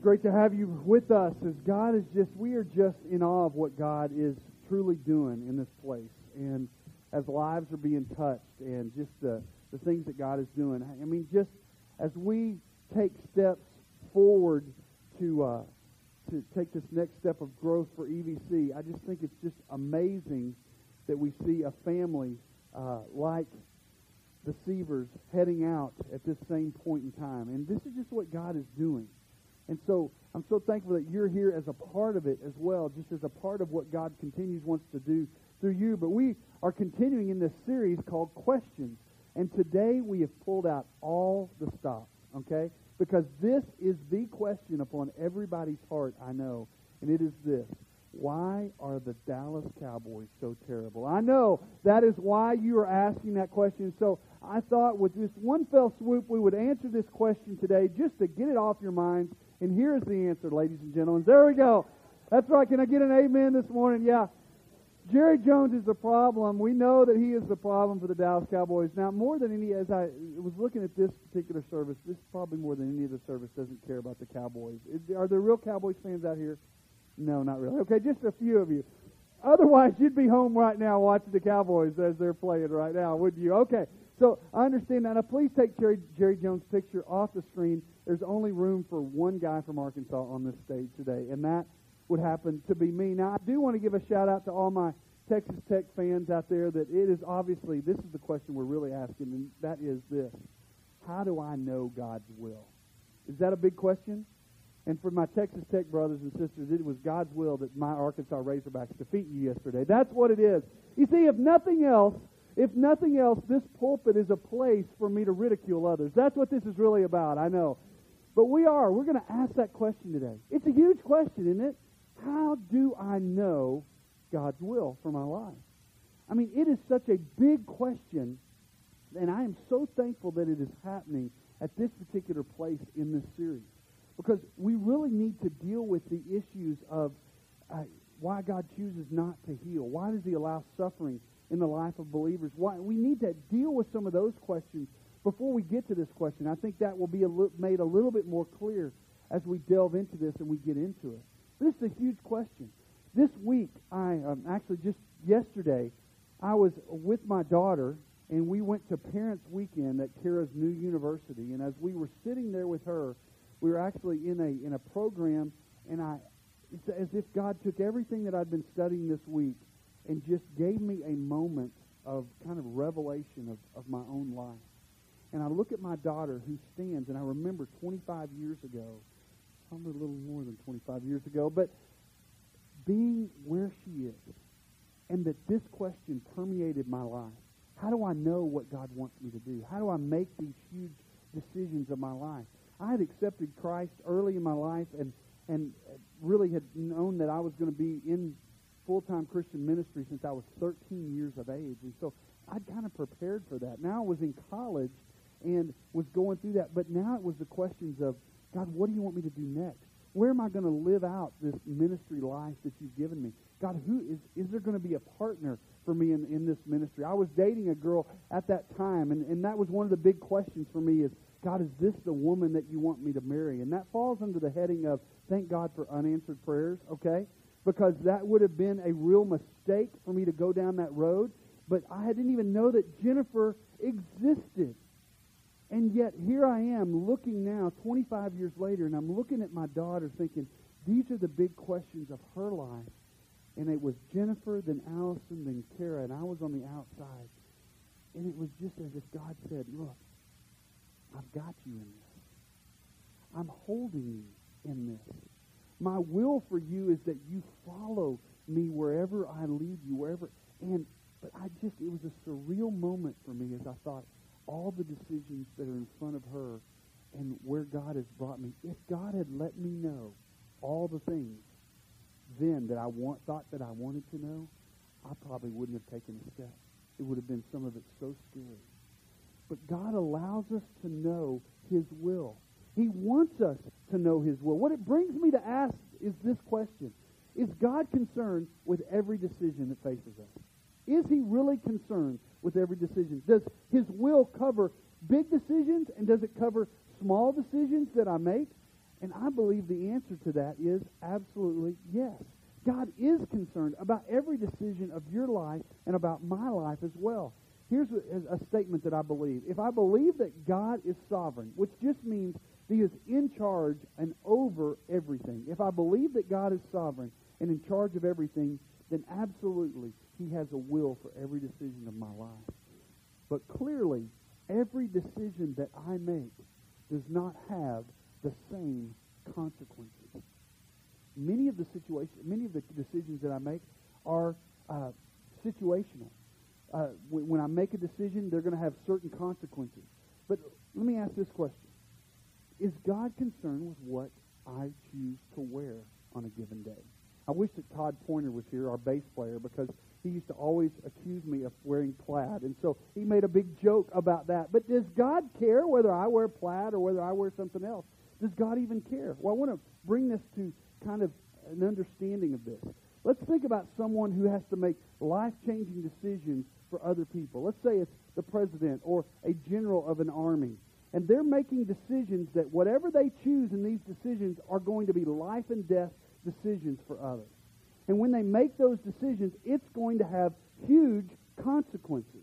great to have you with us as God is just, we are just in awe of what God is truly doing in this place. And as lives are being touched and just the things that God is doing. I mean, just as we take steps forward to take this next step of growth for EVC, I just think it's just amazing that we see a family like the Seavers heading out at this same point in time. And this is just what God is doing. And so I'm so thankful that you're here as a part of it as well, just as a part of what God continues wants to do through you. But we are continuing in this series called Questions. And today we have pulled out all the stops, okay? Because this is the question upon everybody's heart, I know. And it is this: why are the Dallas Cowboys so terrible? I know that is why you are asking that question. So I thought with this one fell swoop, we would answer this question today just to get it off your minds. And here's the answer, ladies and gentlemen. There we go. That's right. Can I get an amen this morning? Yeah. Jerry Jones is the problem. We know that he is the problem for the Dallas Cowboys. Now, more than any, as I was looking at this particular service, this probably more than any other service doesn't care about the Cowboys. Are there real Cowboys fans out here? No, not really. Okay, just a few of you. Otherwise, you'd be home right now watching the Cowboys as they're playing right now, wouldn't you? Okay, so I understand that. Now, please take Jerry Jones' picture off the screen. There's only room for one guy from Arkansas on this stage today, and that would happen to be me. Now, I do want to give a shout-out to all my Texas Tech fans out there that it is obviously, this is the question we're really asking, and that is this: how do I know God's will? Is that a big question? And for my Texas Tech brothers and sisters, it was God's will that my Arkansas Razorbacks defeat you yesterday. That's what it is. You see, if nothing else, this pulpit is a place for me to ridicule others. That's what this is really about, I know. But we're going to ask that question today. It's a huge question, isn't it? How do I know God's will for my life? I mean, it is such a big question, and I am so thankful that it is happening at this particular place in this series, because we really need to deal with the issues of why God chooses not to heal. Why does he allow suffering in the life of believers? Why we need to deal with some of those questions before we get to this question. I think that will be made a little bit more clear as we delve into this and we get into it. This is a huge question. This week, I actually just yesterday, I was with my daughter, and we went to Parents Weekend at Kara's new university. And as we were sitting there with her, we were actually in a program, and it's as if God took everything that I'd been studying this week and just gave me a moment of kind of revelation of my own life. And I look at my daughter who stands, and I remember 25 years ago, probably a little more than 25 years ago, but being where she is, and that this question permeated my life. How do I know what God wants me to do? How do I make these huge decisions of my life? I had accepted Christ early in my life and really had known that I was going to be in full-time Christian ministry since I was 13 years of age. And so I'd kind of prepared for that. Now I was in college and was going through that, but now it was the questions of, God, what do you want me to do next? Where am I going to live out this ministry life that you've given me? God, who is there going to be a partner for me in this ministry? I was dating a girl at that time, and that was one of the big questions for me is, God, is this the woman that you want me to marry? And that falls under the heading of, thank God for unanswered prayers, okay? Because that would have been a real mistake for me to go down that road. But I didn't even know that Jennifer existed. And yet, here I am looking now, 25 years later, and I'm looking at my daughter thinking, these are the big questions of her life. And it was Jennifer, then Allison, then Kara, and I was on the outside. And it was just as if God said, look, I've got you in this. I'm holding you in this. My will for you is that you follow me wherever I lead you, wherever. But it was a surreal moment for me as I thought, all the decisions that are in front of her and where God has brought me. If God had let me know all the things then that I wanted to know, I probably wouldn't have taken a step. It would have been some of it so scary. But God allows us to know his will. He wants us to know his will. What it brings me to ask is this question: is God concerned with every decision that faces us? Is he really concerned with every decision? Does his will cover big decisions, and does it cover small decisions that I make? And I believe the answer to that is absolutely yes. God is concerned about every decision of your life and about my life as well. Here's a statement that I believe. If I believe that God is sovereign, which just means He is in charge and over everything. If I believe that God is sovereign and in charge of everything, then absolutely He has a will for every decision of my life. But clearly, every decision that I make does not have the same consequences. Many of the decisions that I make are situational. When I make a decision, they're going to have certain consequences. But let me ask this question. Is God concerned with what I choose to wear on a given day? I wish that Todd Poynter was here, our bass player, because he used to always accuse me of wearing plaid, and so he made a big joke about that. But does God care whether I wear plaid or whether I wear something else? Does God even care? Well, I want to bring this to kind of an understanding of this. Let's think about someone who has to make life-changing decisions for other people. Let's say it's the president or a general of an army, and they're making decisions that whatever they choose in these decisions are going to be life and death decisions for others. And when they make those decisions, it's going to have huge consequences.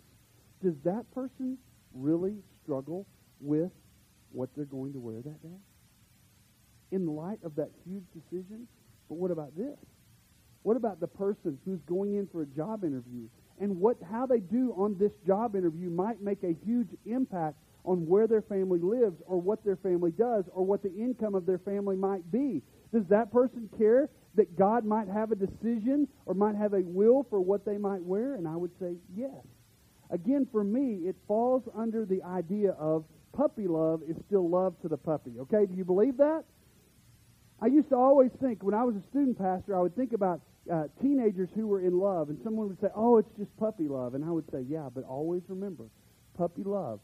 Does that person really struggle with what they're going to wear that day? In light of that huge decision? But what about this? What about the person who's going in for a job interview, and how they do on this job interview might make a huge impact on where their family lives or what their family does or what the income of their family might be? Does that person care that God might have a decision or might have a will for what they might wear? And I would say yes. Again, for me, it falls under the idea of puppy love is still love to the puppy. Okay, do you believe that? I used to always think, when I was a student pastor, I would think about teenagers who were in love, and someone would say, oh, it's just puppy love. And I would say, yeah, but always remember, puppy love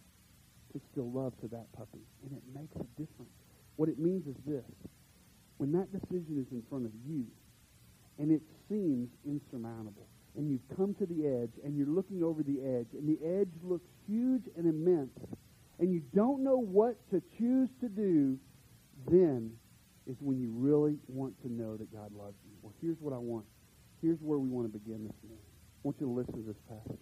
is still love to that puppy, and it makes a difference. What it means is this. When that decision is in front of you, and it seems insurmountable, and you've come to the edge, and you're looking over the edge, and the edge looks huge and immense, and you don't know what to choose to do, then is when you really want to know that God loves you. Well, here's what I want. Here's where we want to begin this morning. I want you to listen to this passage.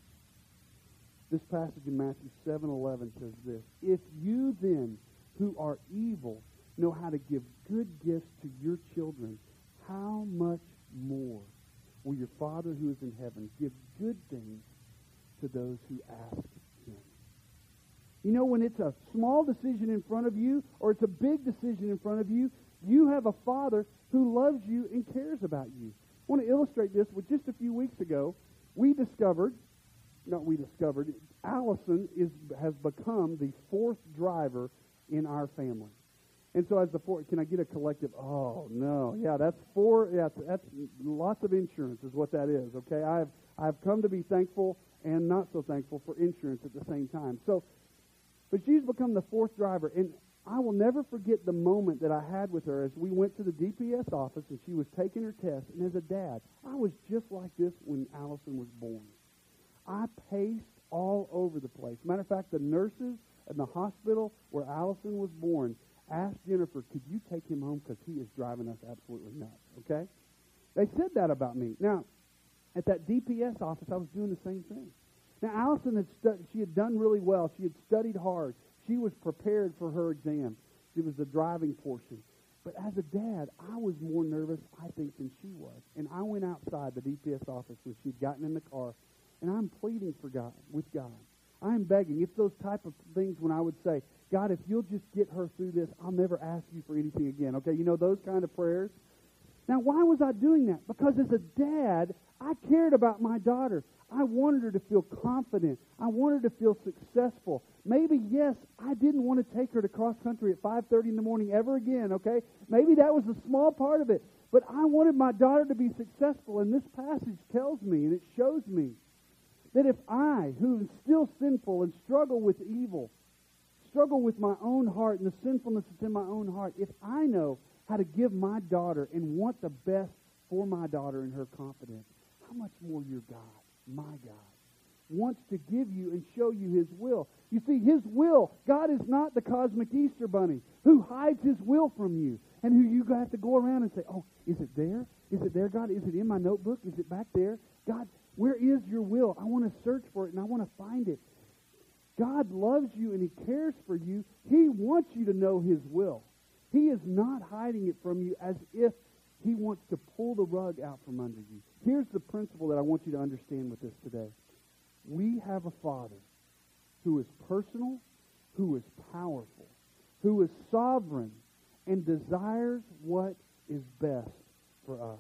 This passage in Matthew 7:11 says this: if you then, who are evil, know how to give good gifts to your children, how much more will your Father who is in heaven give good things to those who ask Him? You know, when it's a small decision in front of you or it's a big decision in front of you, you have a Father who loves you and cares about you. I want to illustrate this with just a few weeks ago. Allison has become the fourth driver in our family. And so as the fourth, can I get a collective? Oh, no. Yeah, that's four. Yeah, that's lots of insurance is what that is, okay? I've come to be thankful and not so thankful for insurance at the same time. So, but she's become the fourth driver, and I will never forget the moment that I had with her as we went to the DPS office and she was taking her test. And as a dad, I was just like this when Allison was born. I paced all over the place. Matter of fact, the nurses in the hospital where Allison was born asked Jennifer, could you take him home because he is driving us absolutely nuts, okay? They said that about me. Now, at that DPS office, I was doing the same thing. Now, Allison had done really well. She had studied hard. She was prepared for her exam. It was the driving portion. But as a dad, I was more nervous, I think, than she was. And I went outside the DPS office when she'd gotten in the car, and I'm pleading for God, with God. I'm begging. It's those type of things when I would say, God, if you'll just get her through this, I'll never ask you for anything again. Okay, you know, those kind of prayers. Now, why was I doing that? Because as a dad, I cared about my daughter. I wanted her to feel confident. I wanted her to feel successful. Maybe, yes, I didn't want to take her to cross country at 5:30 in the morning ever again, okay? Maybe that was a small part of it. But I wanted my daughter to be successful, and this passage tells me, and it shows me, that if I, who is still sinful and struggle with evil, struggle with my own heart and the sinfulness that's in my own heart, if I know how to give my daughter and want the best for my daughter and her confidence, how much more your God, my God, wants to give you and show you His will. You see, His will, God is not the cosmic Easter bunny who hides His will from you. and who you have to go around and say, oh, is it there? Is it there, God? Is it in my notebook? Is it back there? God, where is your will? I want to search for it, and I want to find it. God loves you, and he cares for you. He wants you to know his will. He is not hiding it from you as if he wants to pull the rug out from under you. Here's the principle that I want you to understand with this today. We have a Father who is personal, who is powerful, who is sovereign, and desires what is best for us.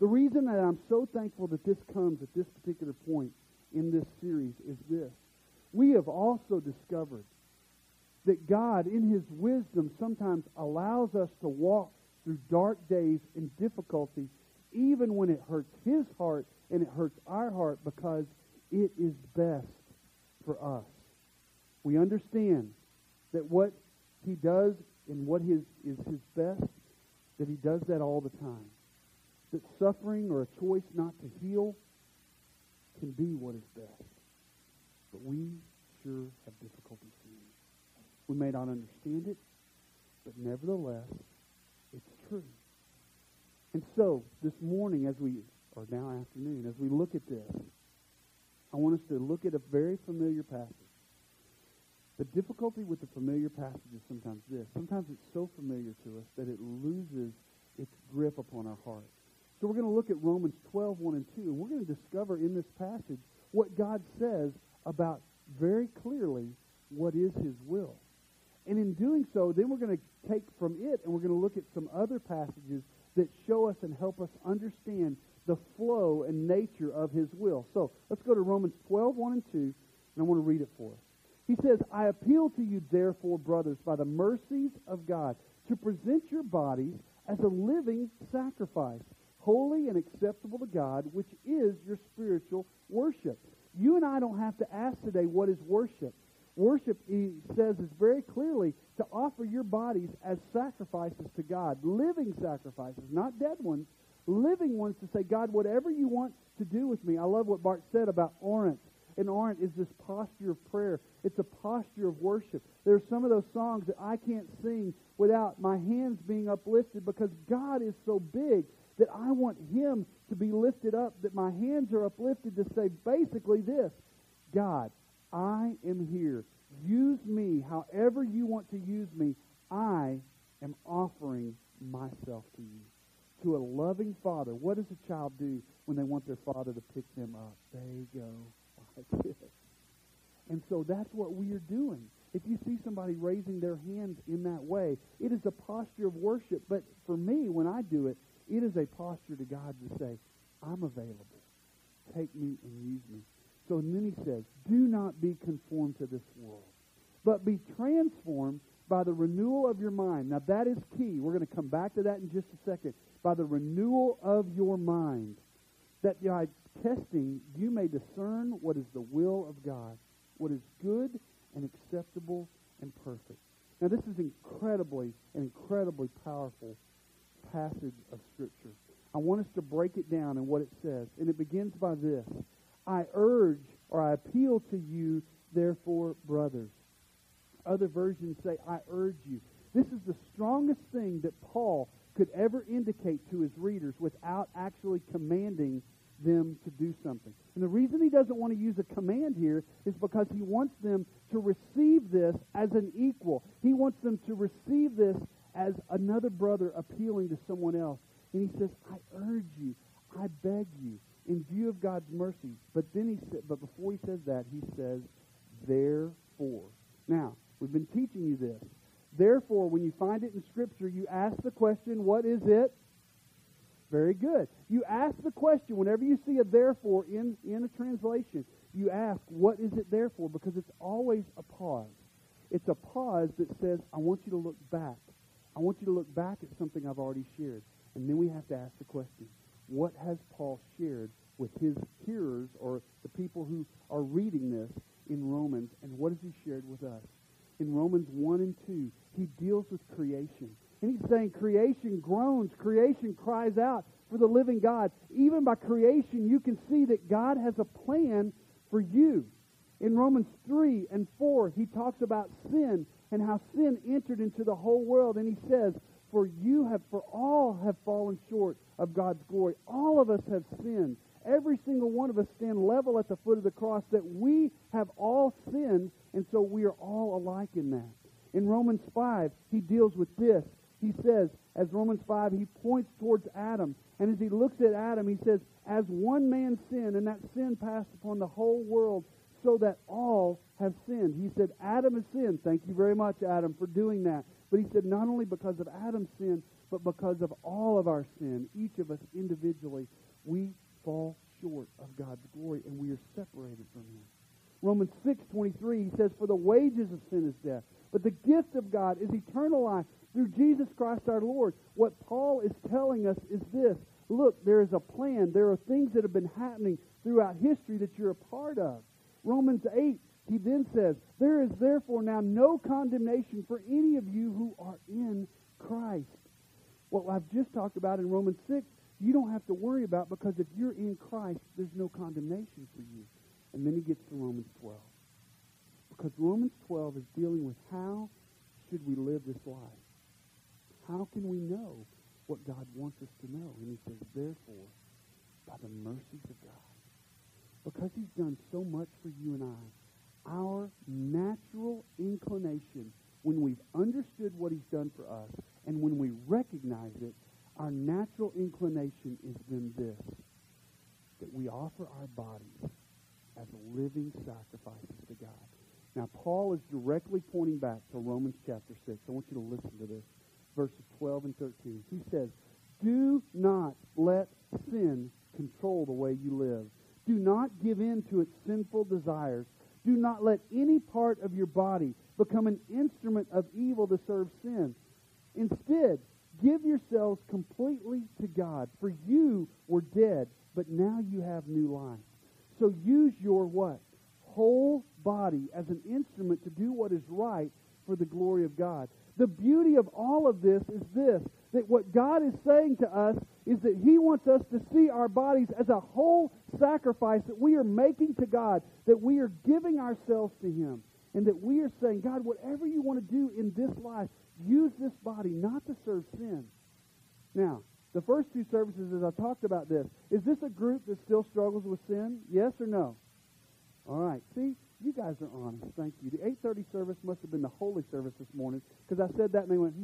The reason that I'm so thankful that this comes at this particular point in this series is this. We have also discovered that God, in his wisdom, sometimes allows us to walk through dark days and difficulty, even when it hurts his heart and it hurts our heart, because it is best for us. We understand that what he does and what is his best, that he does that all the time. That suffering or a choice not to heal can be what is best. But we sure have difficulty seeing it. We may not understand it, but nevertheless, it's true. And so, this morning, as we look at this, I want us to look at a very familiar passage. The difficulty with the familiar passage is sometimes this. Sometimes it's so familiar to us that it loses its grip upon our heart. So we're going to look at Romans 12:1-2, and we're going to discover in this passage what God says about very clearly what is his will. And in doing so, then we're going to take from it and we're going to look at some other passages that show us and help us understand the flow and nature of his will. So let's go to Romans 12:1-2, and I want to read it for us. He says, I appeal to you, therefore, brothers, by the mercies of God, to present your bodies as a living sacrifice, holy and acceptable to God, which is your spiritual worship. You and I don't have to ask today, what is worship? Worship, he says, is very clearly to offer your bodies as sacrifices to God, living sacrifices, not dead ones, living ones, to say, God, whatever you want to do with me. I love what Bart said about Orant. And Orant is this posture of prayer. It's a posture of worship. There are some of those songs that I can't sing without my hands being uplifted, because God is so big that I want him to be lifted up, that my hands are uplifted to say basically this: God, I am here. Use me however you want to use me. I am offering myself to you. To a loving father, what does a child do when they want their father to pick them up? They go like this. And so that's what we are doing. If you see somebody raising their hands in that way, it is a posture of worship. But for me, when I do it, it is a posture to God to say, I'm available. Take me and use me. So and then he says, do not be conformed to this world, but be transformed by the renewal of your mind. Now that is key. We're going to come back to that in just a second. By the renewal of your mind, that by testing you may discern what is the will of God, what is good and acceptable and perfect. Now this is incredibly powerful passage of Scripture. I want us to break it down and what it says. And it begins by this: I appeal to you, therefore, brothers. Other versions say, I urge you. This is the strongest thing that Paul could ever indicate to his readers without actually commanding them to do something. And the reason he doesn't want to use a command here is because he wants them to receive this as an equal. He wants them to receive this as another brother appealing to someone else. And he says, I urge you, I beg you, in view of God's mercy. But before he says that, he says, therefore. Now, we've been teaching you this. Therefore, when you find it in Scripture, you ask the question, what is it? Very good. You ask the question, whenever you see a therefore in a translation, you ask, what is it there for? Because it's always a pause. It's a pause that says, I want you to look back. I want you to look back at something I've already shared. And then we have to ask the question, what has Paul shared with his hearers or the people who are reading this in Romans, and what has he shared with us? In Romans 1 and 2, he deals with creation. And he's saying creation groans, creation cries out for the living God. Even by creation, you can see that God has a plan for you. In Romans 3 and 4, he talks about sin and how sin entered into the whole world. And he says, For you have, for all have fallen short of God's glory. All of us have sinned. Every single one of us stand level at the foot of the cross, that we have all sinned, and so we are all alike in that. In Romans 5, he deals with this. He says, as Romans 5, he points towards Adam. And as he looks at Adam, he says, as one man sinned, and that sin passed upon the whole world, so that all have sinned. He said, Adam has sinned. Thank you very much, Adam, for doing that. But he said, not only because of Adam's sin, but because of all of our sin, each of us individually, we fall short of God's glory, and we are separated from him. Romans 6:23, he says, for the wages of sin is death, but the gift of God is eternal life through Jesus Christ our Lord. What Paul is telling us is this. Look, there is a plan. There are things that have been happening throughout history that you're a part of. Romans 8, he then says, there is therefore now no condemnation for any of you who are in Christ. What I've just talked about in Romans 6, you don't have to worry about, because if you're in Christ, there's no condemnation for you. And then he gets to Romans 12. Because Romans 12 is dealing with how should we live this life? How can we know what God wants us to know? And he says, therefore, by the mercies of God, because he's done so much for you and I, our natural inclination, when we've understood what he's done for us and when we recognize it, our natural inclination is then this, that we offer our bodies as living sacrifices to God. Now, Paul is directly pointing back to Romans chapter 6. I want you to listen to this, verses 12 and 13. He says, do not let sin control the way you live. Do not give in to its sinful desires. Do not let any part of your body become an instrument of evil to serve sin. Instead, give yourselves completely to God, for you were dead, but now you have new life. So use your what? Whole body as an instrument to do what is right for the glory of God. The beauty of all of this is this, that what God is saying to us is that he wants us to see our bodies as a whole sacrifice that we are making to God, that we are giving ourselves to him, and that we are saying, God, whatever you want to do in this life, use this body not to serve sin. Now, the first two services, as I talked about this, is this a group that still struggles with sin? Yes or no? All right. See, you guys are honest. Thank you. The 8:30 service must have been the holy service this morning, because I said that and they went,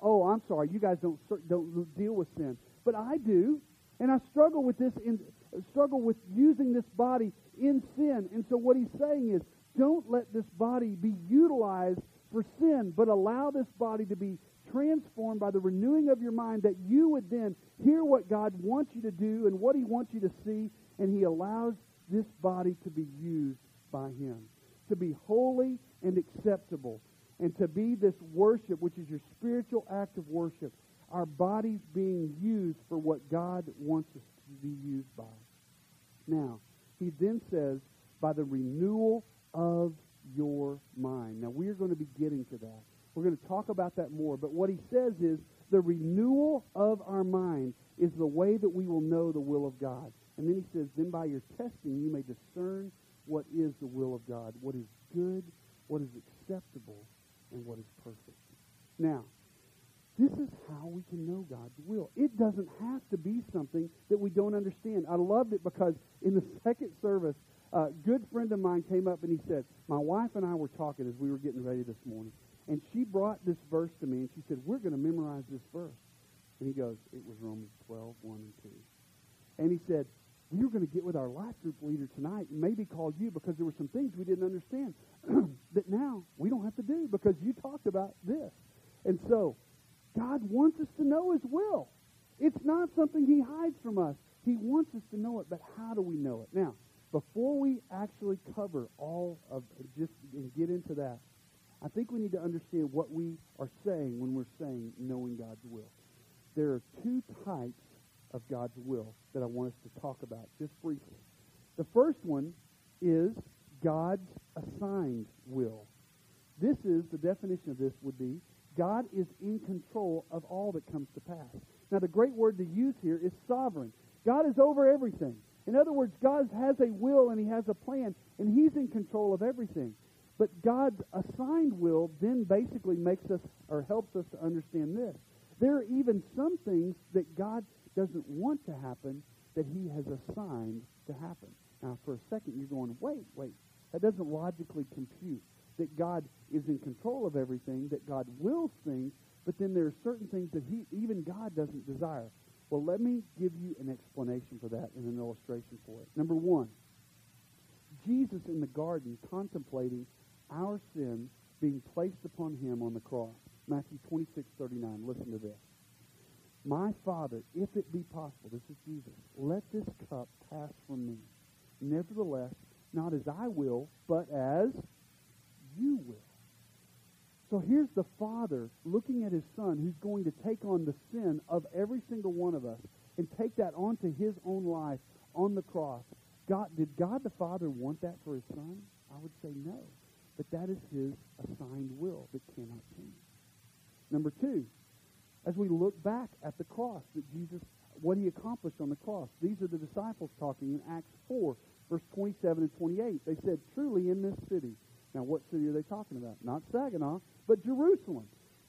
Oh, I'm sorry. You guys don't deal with sin, but I do, and I struggle with this and struggle with using this body in sin. And so what he's saying is, don't let this body be utilized for sin, but allow this body to be transformed by the renewing of your mind, that you would then hear what God wants you to do and what he wants you to see, and he allows this body to be used by him, to be holy and acceptable, and to be this worship, which is your spiritual act of worship, our bodies being used for what God wants us to be used by. Now, he then says, by the renewal of your mind. Now, we're going to be getting to that. We're going to talk about that more, but what he says is the renewal of our mind is the way that we will know the will of God. And then he says, then by your testing you may discern what is the will of God, what is good, what is acceptable, and what is perfect. Now, this is how we can know God's will. It doesn't have to be something that we don't understand. I loved it because in the second service, a good friend of mine came up and he said, my wife and I were talking as we were getting ready this morning, and she brought this verse to me, and she said, we're going to memorize this verse. And he goes, it was Romans 12, 1 and 2. And he said, we were going to get with our life group leader tonight and maybe call you, because there were some things we didn't understand that now we don't have to do because you talked about this. And so God wants us to know his will. It's not something he hides from us. He wants us to know it, but how do we know it? Now, before we actually cover all of just and get into that, I think we need to understand what we are saying when we're saying knowing God's will. There are two types of God's will that I want us to talk about just briefly. The first one is God's assigned will. This is, the definition of this would be, God is in control of all that comes to pass. Now, the great word to use here is sovereign. God is over everything. In other words, God has a will and he has a plan, and he's in control of everything. But God's assigned will then basically makes us or helps us to understand this. There are even some things that God doesn't want to happen that he has assigned to happen. Now, for a second, you're going, wait. That doesn't logically compute, that God is in control of everything, that God wills things, but then there are certain things that even God doesn't desire. Well, let me give you an explanation for that and an illustration for it. Number one, Jesus in the garden contemplating our sin being placed upon him on the cross. Matthew 26:39. Listen to this. My Father, if it be possible, this is Jesus, let this cup pass from me. Nevertheless, not as I will, but as you will. So here's the Father looking at his Son who's going to take on the sin of every single one of us and take that onto his own life on the cross. Did God the Father want that for his Son? I would say no. But that is his assigned will that cannot change. Number two, as we look back at the cross, that Jesus, what he accomplished on the cross, these are the disciples talking in Acts 4, verse 27 and 28. They said, truly in this city. Now, what city are they talking about? Not Saginaw, but Jerusalem.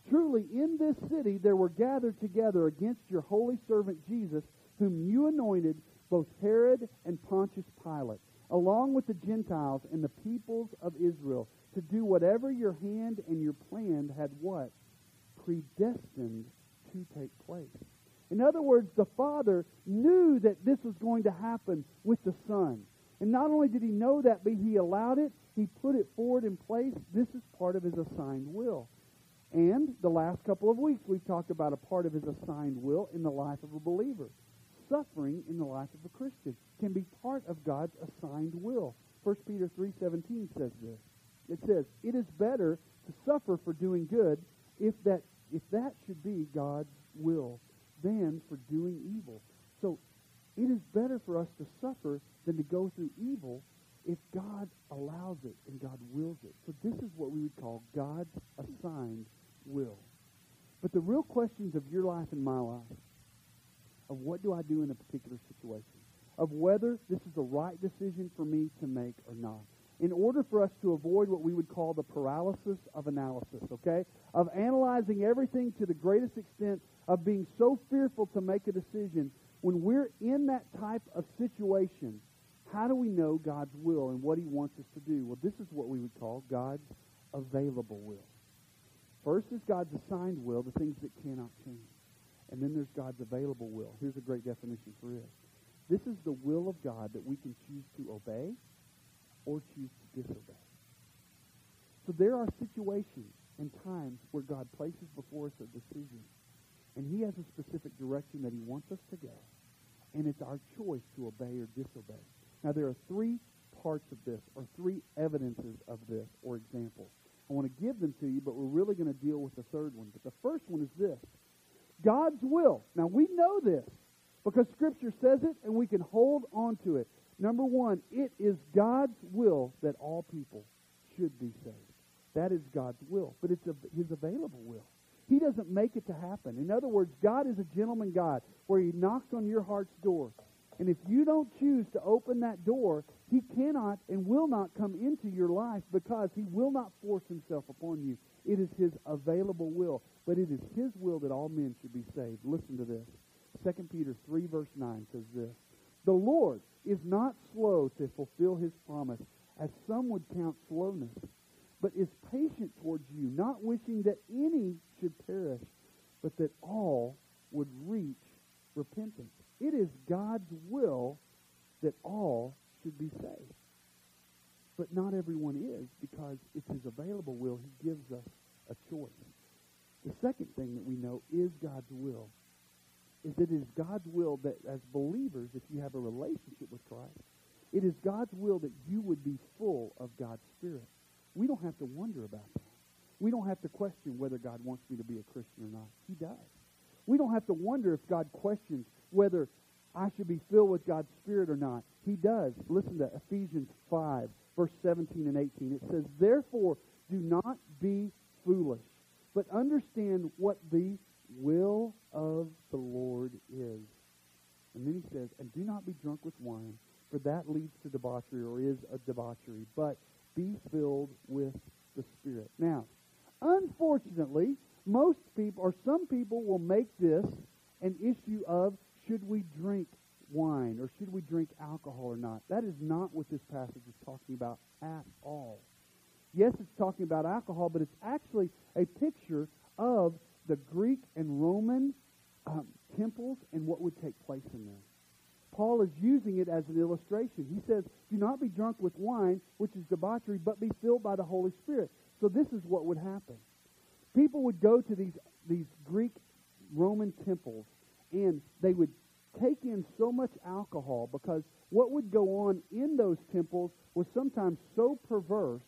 Truly in this city there were gathered together against your holy servant Jesus, whom you anointed, both Herod and Pontius Pilate, along with the Gentiles and the peoples of Israel, to do whatever your hand and your plan had what? Predestined to take place. In other words, the Father knew that this was going to happen with the Son. And not only did he know that, but he allowed it. He put it forward in place. This is part of his assigned will. And the last couple of weeks, we've talked about a part of his assigned will in the life of a believer. Suffering in the life of a Christian can be part of God's assigned will. 1 Peter 3:17 says this. It says, it is better to suffer for doing good if that should be God's will than for doing evil. So it is better for us to suffer than to go through evil if God allows it and God wills it. So this is what we would call God's assigned will. But the real questions of your life and my life, of what do I do in a particular situation, of whether this is the right decision for me to make or not, in order for us to avoid what we would call the paralysis of analysis, okay, of analyzing everything to the greatest extent, of being so fearful to make a decision, when we're in that type of situation, how do we know God's will and what he wants us to do? Well, this is what we would call God's available will. First is God's assigned will, the things that cannot change. And then there's God's available will. Here's a great definition for it. This is the will of God that we can choose to obey or choose to disobey. So there are situations and times where God places before us a decision, and he has a specific direction that he wants us to go, and it's our choice to obey or disobey. Now, there are three parts of this, or three evidences of this, or examples. I want to give them to you, but we're really going to deal with the third one. But the first one is this: God's will. Now, we know this because Scripture says it, and we can hold on to it. Number one, it is God's will that all people should be saved. That is God's will, but it's his available will. He doesn't make it to happen. In other words, God is a gentleman God where he knocks on your heart's door. And if you don't choose to open that door, he cannot and will not come into your life because he will not force himself upon you. It is his available will, but it is his will that all men should be saved. Listen to this. 2 Peter 3, verse 9 says this: the Lord is not slow to fulfill his promise, as some would count slowness, but is patient towards you, not wishing that any should perish, but that all would reach repentance. It is God's will that all should be saved. But not everyone is, because it's his available will. He gives us a choice. The second thing that we know is God's will is that it is God's will that as believers, if you have a relationship with Christ, it is God's will that you would be full of God's Spirit. We don't have to wonder about that. We don't have to question whether God wants me to be a Christian or not. He does. We don't have to wonder if God questions whether I should be filled with God's Spirit or not. He does. Listen to Ephesians 5, verse 17 and 18. It says, therefore, do not be foolish, but understand what the will of the Lord is. And then he says, and do not be drunk with wine, for that leads to debauchery, or is a debauchery, but be filled with the Spirit. Now, unfortunately, most people, or some people, will make this an issue of should we drink wine or should we drink alcohol or not. That is not what this passage is talking about at all. Yes, it's talking about alcohol, but it's actually a picture of the Greek and Roman temples and what would take place in them. Paul is using it as an illustration. He says, do not be drunk with wine, which is debauchery, but be filled by the Holy Spirit. So this is what would happen. People would go to these Greek Roman temples, and they would take in so much alcohol because what would go on in those temples was sometimes so perverse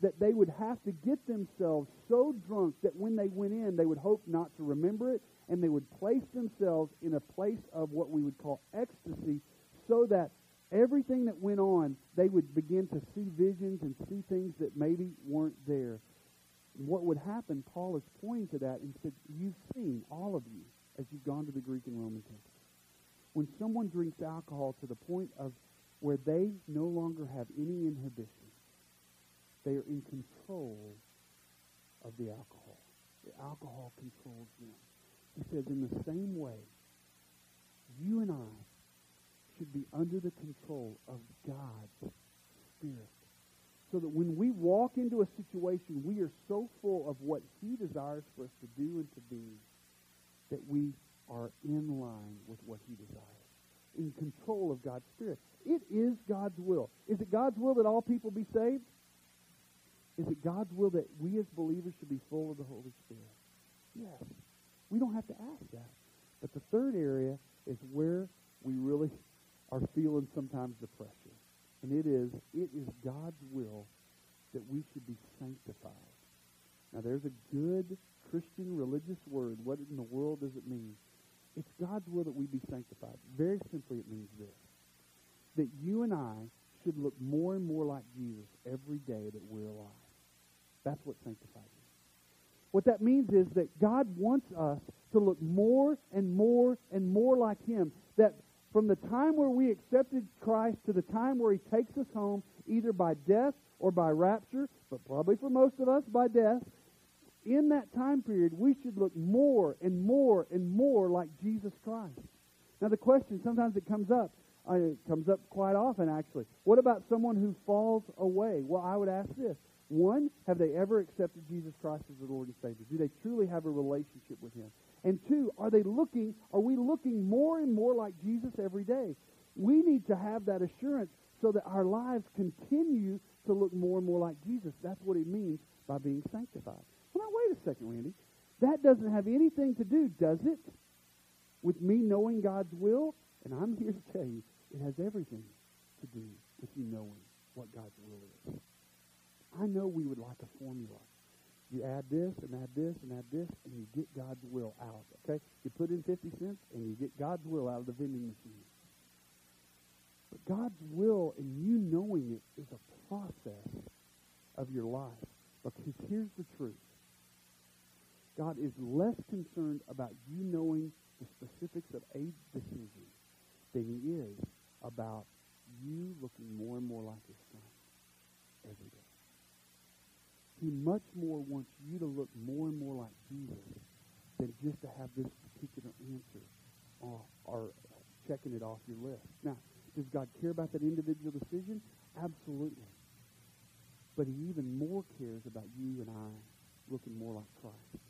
that they would have to get themselves so drunk that when they went in, they would hope not to remember it, and they would place themselves in a place of what we would call ecstasy so that everything that went on, they would begin to see visions and see things that maybe weren't there. And what would happen, Paul is pointing to that and said, you've seen, all of you, as you've gone to the Greek and Roman temples. When someone drinks alcohol to the point of where they no longer have any inhibition, they are in control of the alcohol. The alcohol controls them. He says, in the same way, you and I should be under the control of God's Spirit. So that when we walk into a situation, we are so full of what He desires for us to do and to be that we are in line with what He desires, in control of God's Spirit. It is God's will. Is it God's will that all people be saved? Is it God's will that we as believers should be full of the Holy Spirit? Yes. We don't have to ask that. But the third area is where we really are feeling sometimes the pressure. And it is God's will that we should be sanctified. Now, there's a good Christian religious word. What in the world does it mean? It's God's will that we be sanctified. Very simply, it means this, that you and I should look more and more like Jesus every day that we're alive. That's what sanctified is. What that means is that God wants us to look more and more and more like Him. That from the time where we accepted Christ to the time where He takes us home, either by death or by rapture, but probably for most of us by death, in that time period we should look more and more and more like Jesus Christ. Now the question, sometimes it comes up. It comes up quite often, actually. What about someone who falls away? Well, I would ask this. One, have they ever accepted Jesus Christ as the Lord and Savior? Do they truly have a relationship with Him? And two, are we looking more and more like Jesus every day? We need to have that assurance so that our lives continue to look more and more like Jesus. That's what it means by being sanctified. Well, now, wait a second, Randy. That doesn't have anything to do, does it, with me knowing God's will? And I'm here to tell you, it has everything to do with you knowing what God's will is. I know we would like a formula. You add this and add this and add this, and you get God's will out, okay? You put in 50 cents, and you get God's will out of the vending machine. But God's will and you knowing it is a process of your life. Because here's the truth. God is less concerned about you knowing the specifics of a decision than He is about you looking more and more like His Son every day. He much more wants you to look more and more like Jesus than just to have this particular answer or checking it off your list. Now, does God care about that individual decision? Absolutely. But He even more cares about you and I looking more like Christ.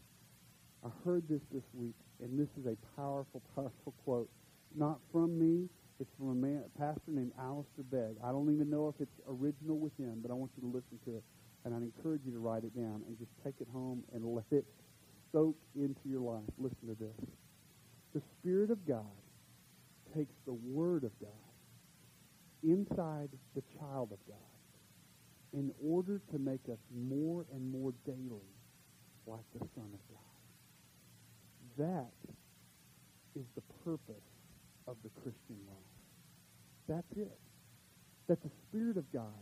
I heard this week, and this is a powerful, powerful quote. Not from me. It's from a pastor named Alistair Begg. I don't even know if it's original with him, but I want you to listen to it. And I'd encourage you to write it down and just take it home and let it soak into your life. Listen to this. The Spirit of God takes the Word of God inside the child of God in order to make us more and more daily like the Son of God. That is the purpose of the Christian life. That's it. That the Spirit of God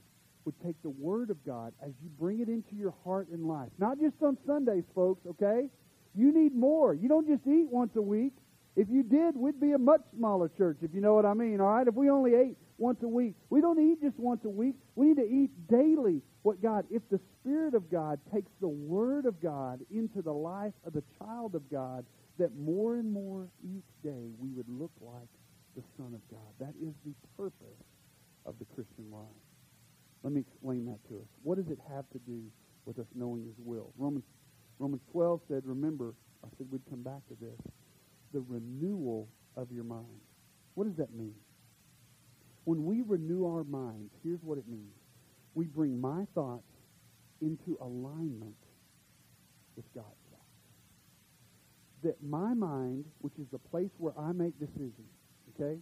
would take the Word of God as you bring it into your heart and life. Not just on Sundays, folks, okay? You need more. You don't just eat once a week. If you did, we'd be a much smaller church, if you know what I mean, all right? If we only ate once a week, we don't eat just once a week. We need to eat daily what God, if the Spirit of God takes the Word of God into the life of the child of God, that more and more each day we would look like the Son of God. That is the purpose of the Christian life. Let me explain that to us. What does it have to do with us knowing His will? Romans 12 said, remember, I said we'd come back to this, the renewal of your mind. What does that mean? When we renew our minds, here's what it means. We bring my thoughts into alignment with God's thoughts. That my mind, which is the place where I make decisions, okay?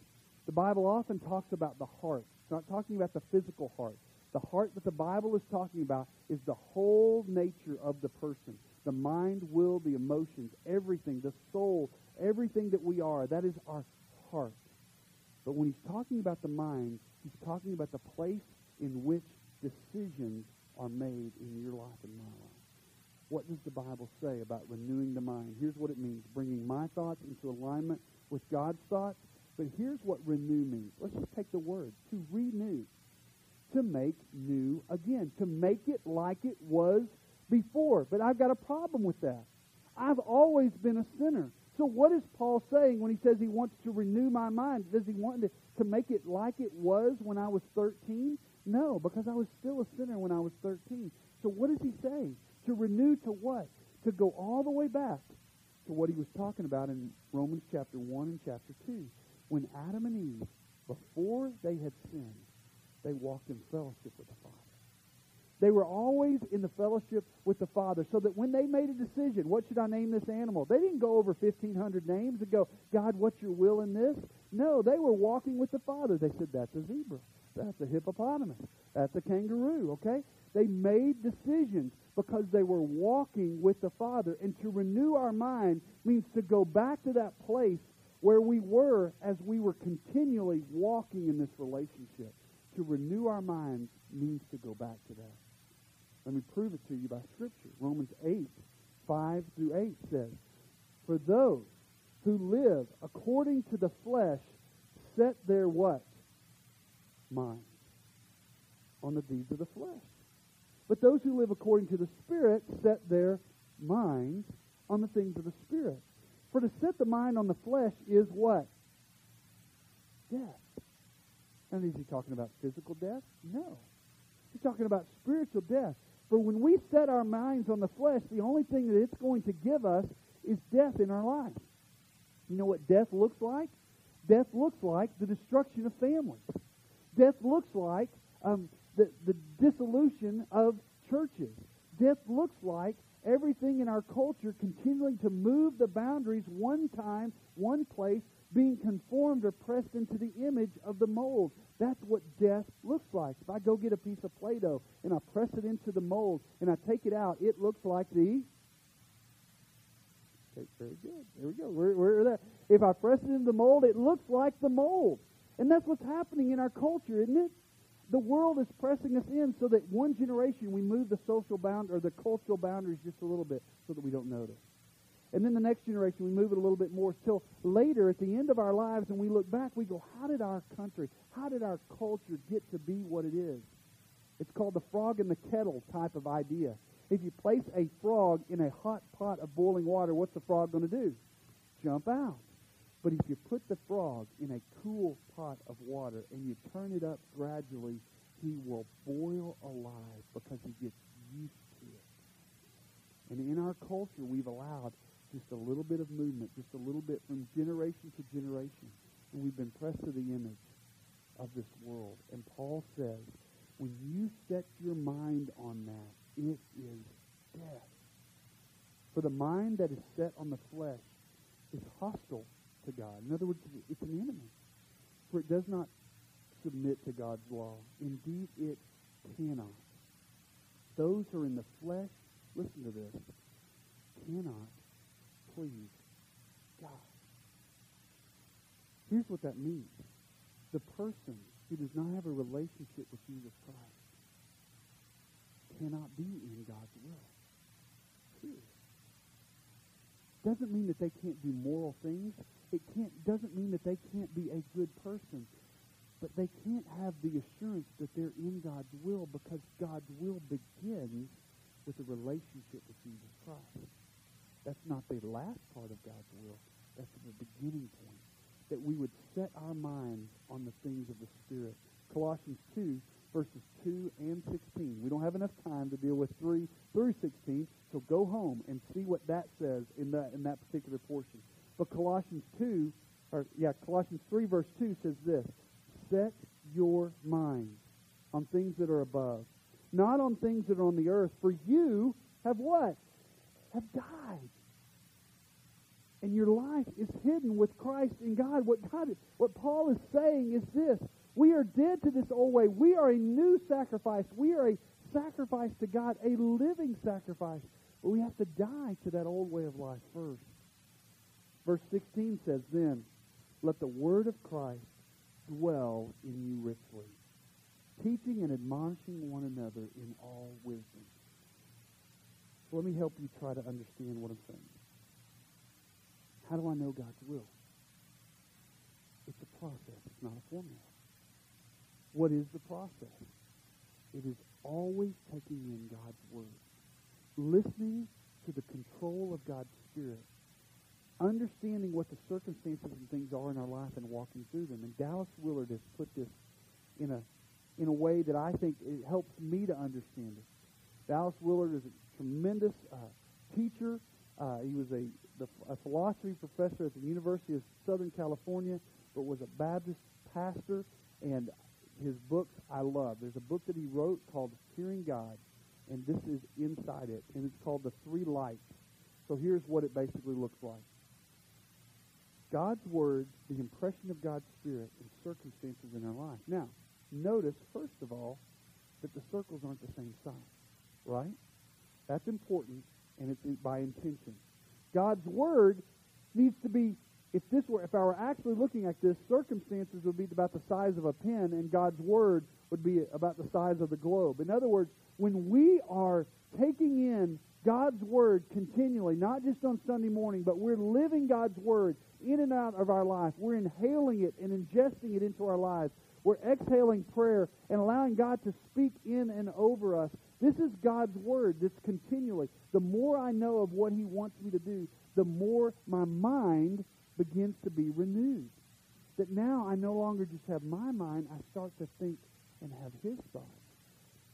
The Bible often talks about the heart. It's not talking about the physical heart. The heart that the Bible is talking about is the whole nature of the person. The mind, will, the emotions, everything, the soul, everything that we are, that is our heart. But when he's talking about the mind, he's talking about the place in which decisions are made in your life and my life. What does the Bible say about renewing the mind? Here's what it means, bringing my thoughts into alignment with God's thoughts. But here's what renew means. Let's just take the word, to renew, to make new again, to make it like it was before. But I've got a problem with that. I've always been a sinner. So what is Paul saying when he says he wants to renew my mind? Does he want to make it like it was when I was 13? No, because I was still a sinner when I was 13. So what does he say? To renew to what? To go all the way back to what he was talking about in Romans chapter 1 and chapter 2. When Adam and Eve, before they had sinned, they walked in fellowship with the Father. They were always in the fellowship with the Father, so that when they made a decision, what should I name this animal? They didn't go over 1,500 names and go, God, what's your will in this? No, they were walking with the Father. They said, that's a zebra. That's a hippopotamus. That's a kangaroo, okay? They made decisions because they were walking with the Father. And to renew our mind means to go back to that place where we were as we were continually walking in this relationship. To renew our minds means to go back to that. Let me prove it to you by Scripture. Romans 8, 5 through 8 says, for those who live according to the flesh set their what? Minds on the deeds of the flesh. But those who live according to the Spirit set their minds on the things of the Spirit. For to set the mind on the flesh is what? Death. And is he talking about physical death? No. He's talking about spiritual death. For when we set our minds on the flesh, the only thing that it's going to give us is death in our life. You know what death looks like? Death looks like the destruction of family. Death looks like the dissolution of churches. Death looks like everything in our culture continuing to move the boundaries one time, one place, being conformed or pressed into the image of the mold. That's what death looks like. If I go get a piece of Play-Doh and I press it into the mold and I take it out, it looks like the... Okay, very good. There we go. We're there. If I press it into the mold, it looks like the mold. And that's what's happening in our culture, isn't it? The world is pressing us in so that one generation we move the social bound or the cultural boundaries just a little bit so that we don't notice. And then the next generation, we move it a little bit more till later at the end of our lives and we look back, we go, how did our country, how did our culture get to be what it is? It's called the frog in the kettle type of idea. If you place a frog in a hot pot of boiling water, what's the frog going to do? Jump out. But if you put the frog in a cool pot of water and you turn it up gradually, he will boil alive because he gets used to it. And in our culture, we've allowed just a little bit of movement, just a little bit from generation to generation. And we've been pressed to the image of this world. And Paul says, when you set your mind on that, it is death. For the mind that is set on the flesh is hostile to God. In other words, it's an enemy. For it does not submit to God's law. Indeed, it cannot. Those who are in the flesh, listen to this, cannot please God. Here's what that means. The person who does not have a relationship with Jesus Christ cannot be in God's will. Period. doesn't mean that they can't do moral things. It doesn't mean that they can't be a good person. But they can't have the assurance that they're in God's will, because God's will begins with a relationship with Jesus Christ. That's not the last part of God's will. That's the beginning point, that we would set our minds on the things of the Spirit. Colossians 2, verses 2 and 16. We don't have enough time to deal with 3 through 16, so go home and see what that says in that particular portion. But Colossians 3, verse 2 says this: set your minds on things that are above, not on things that are on the earth, for you have what? Have died. And your life is hidden with Christ in God. What Paul is saying is this: we are dead to this old way. We are a new sacrifice. We are a sacrifice to God, a living sacrifice. But we have to die to that old way of life first. Verse 16 says, then, let the word of Christ dwell in you richly, teaching and admonishing one another in all wisdom. So let me help you try to understand what I'm saying. How do I know God's will? It's a process. It's not a formula. What is the process? It is always taking in God's word, listening to the control of God's Spirit, understanding what the circumstances and things are in our life and walking through them. And Dallas Willard has put this in a way that I think it helps me to understand it. Dallas Willard is a tremendous teacher. He was a philosophy professor at the University of Southern California, but was a Baptist pastor, and his books I love. There's a book that he wrote called Hearing God, and this is inside it, and it's called The Three Lights. So here's what it basically looks like. God's Word, the impression of God's Spirit, and circumstances in our life. Now, notice, first of all, that the circles aren't the same size, right? That's important, and it's by intention. God's Word needs to be, if I were actually looking at this, circumstances would be about the size of a pen, and God's Word would be about the size of the globe. In other words, when we are taking in God's Word continually, not just on Sunday morning, but we're living God's Word in and out of our life. We're inhaling it and ingesting it into our lives. We're exhaling prayer and allowing God to speak in and over us. This is God's Word that's continually. The more I know of what He wants me to do, the more my mind begins to be renewed. That now I no longer just have my mind, I start to think and have His thoughts.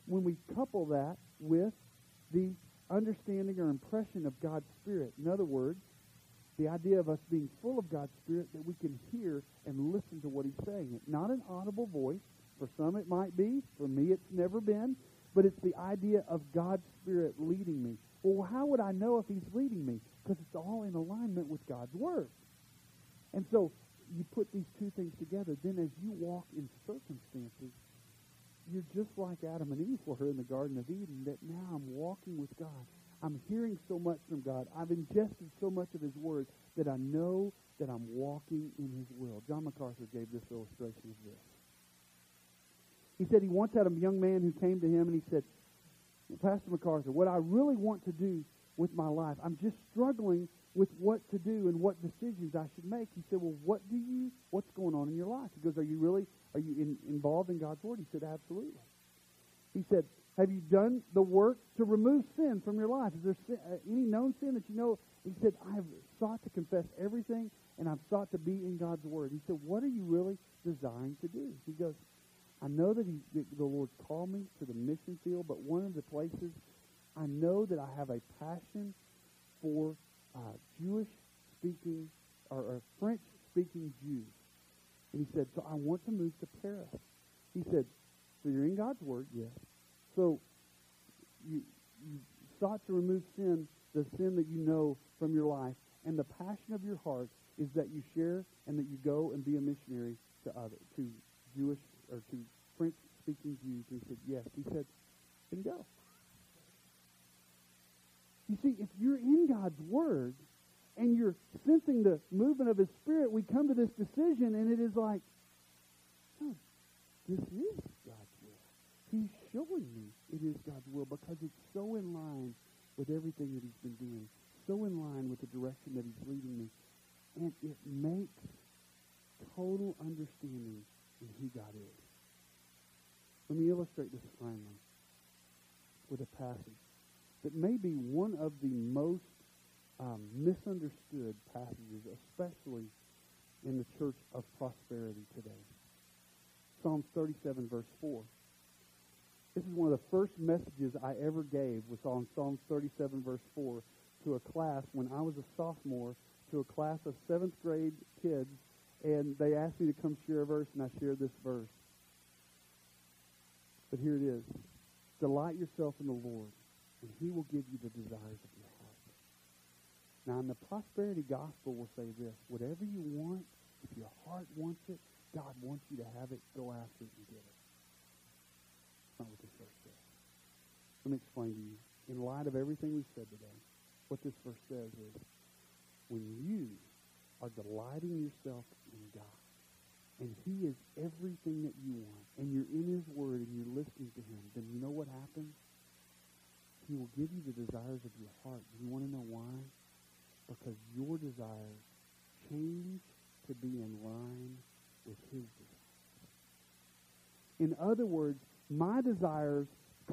When we couple that with the understanding or impression of God's Spirit, in other words, the idea of us being full of God's Spirit, that we can hear and listen to what He's saying. It's not an audible voice. For some it might be. For me it's never been. But it's the idea of God's Spirit leading me. Well, how would I know if He's leading me? Because it's all in alignment with God's Word. And so you put these two things together. Then as you walk in circumstances, you're just like Adam and Eve were in the Garden of Eden, that now I'm walking with God. I'm hearing so much from God. I've ingested so much of His Word that I know that I'm walking in His will. John MacArthur gave this illustration of this. He said he once had a young man who came to him and he said, Pastor MacArthur, what I really want to do with my life, I'm just struggling with what to do and what decisions I should make. He said, well, what's going on in your life? He goes, are you involved in God's Word? He said, absolutely. He said, have you done the work to remove sin from your life? Is there any known sin that you know? He said, I have sought to confess everything, and I've sought to be in God's Word. He said, what are you really designed to do? He goes, I know that the Lord called me to the mission field, but one of the places I know that I have a passion for Jewish-speaking or French-speaking Jews. And he said, so I want to move to Paris. He said, so you're in God's Word, yes. So you sought to remove sin, the sin that you know from your life, and the passion of your heart is that you share and that you go and be a missionary to Jewish or to French-speaking Jews. And he said, yes. He said, then go. You see, if you're in God's Word and you're sensing the movement of His Spirit, we come to this decision, and it is like, this is God's will. He's showing me it is God's will because it's so in line with everything that He's been doing. so in line with the direction that he's leading me. And it makes total understanding in who God is. Let me illustrate this finally with a passage that may be one of the most misunderstood passages, especially in the church of prosperity today. Psalm 37, verse 4. This is one of the first messages I ever gave was on Psalm 37, verse 4, to a class when I was a sophomore, to a class of 7th grade kids, and they asked me to come share a verse, and I shared this verse. But here it is. Delight yourself in the Lord, and He will give you the desires of your heart. Now, in the prosperity gospel, we'll say this. Whatever you want, if your heart wants it, God wants you to have it, go after it and get it. That's not what this verse says. Let me explain to you, in light of everything we've said today, what this verse says is, when you are delighting yourself in God, and He is everything that you want, and you're in His Word and you're listening to Him, then you know what happens? He will give you the desires of your heart. You want to know why? Because your desires change to be in line with His desires. In other words, my desires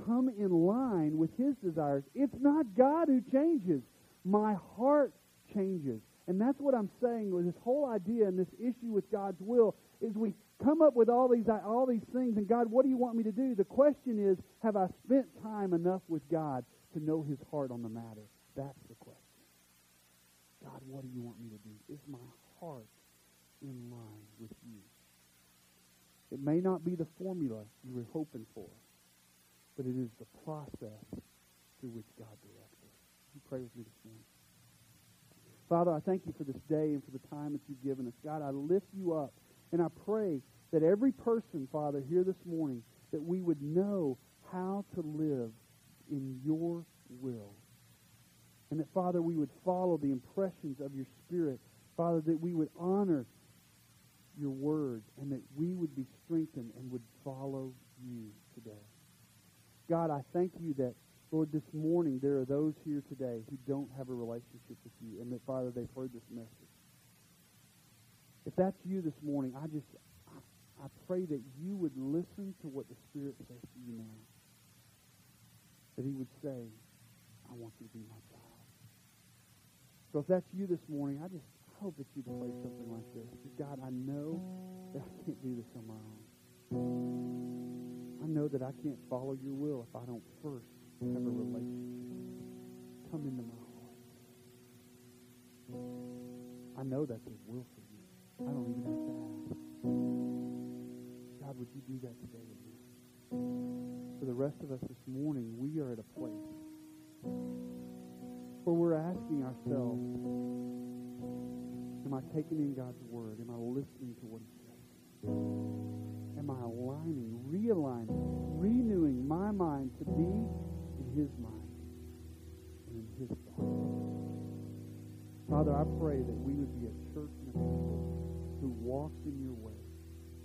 come in line with His desires. It's not God who changes. My heart changes. And that's what I'm saying with this whole idea and this issue with God's will is we come up with all these things, and God, what do you want me to do? The question is, have I spent time enough with God to know His heart on the matter? That's the question. God, what do you want me to do? Is my heart in line with You? It may not be the formula you were hoping for, but it is the process through which God directs us. You pray with me this morning. Father, I thank You for this day and for the time that You've given us. God, I lift You up, and I pray that every person, Father, here this morning, that we would know how to live in Your will. And that, Father, we would follow the impressions of Your Spirit. Father, that we would honor Your Word, and that we would be strengthened and would follow You today. God, I thank You that, Lord, this morning there are those here today who don't have a relationship with You, and that, Father, they've heard this message. If that's you this morning, I pray that you would listen to what the Spirit says to you now. That He would say, I want you to be my child. So if that's you this morning, I hope that you'd play something like this. God, I know that I can't do this on my own. I know that I can't follow Your will if I don't first have a relationship. Come into my heart. I know that's His will for you. I don't even have to ask. God, would You do that today with me? For the rest of us this morning, we are at a place where we're asking ourselves, am I taking in God's Word? Am I listening to what He says? Am I aligning, realigning, renewing my mind to be in His mind and in His thoughts? Father, I pray that we would be a church and a people who walks in Your way,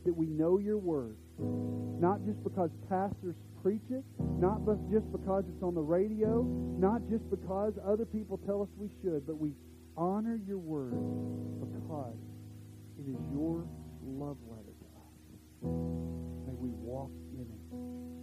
that we know Your Word, not just because pastors preach it, not just because it's on the radio, not just because other people tell us we should, but we honor Your Word because it is Your love letter to us. May we walk in it.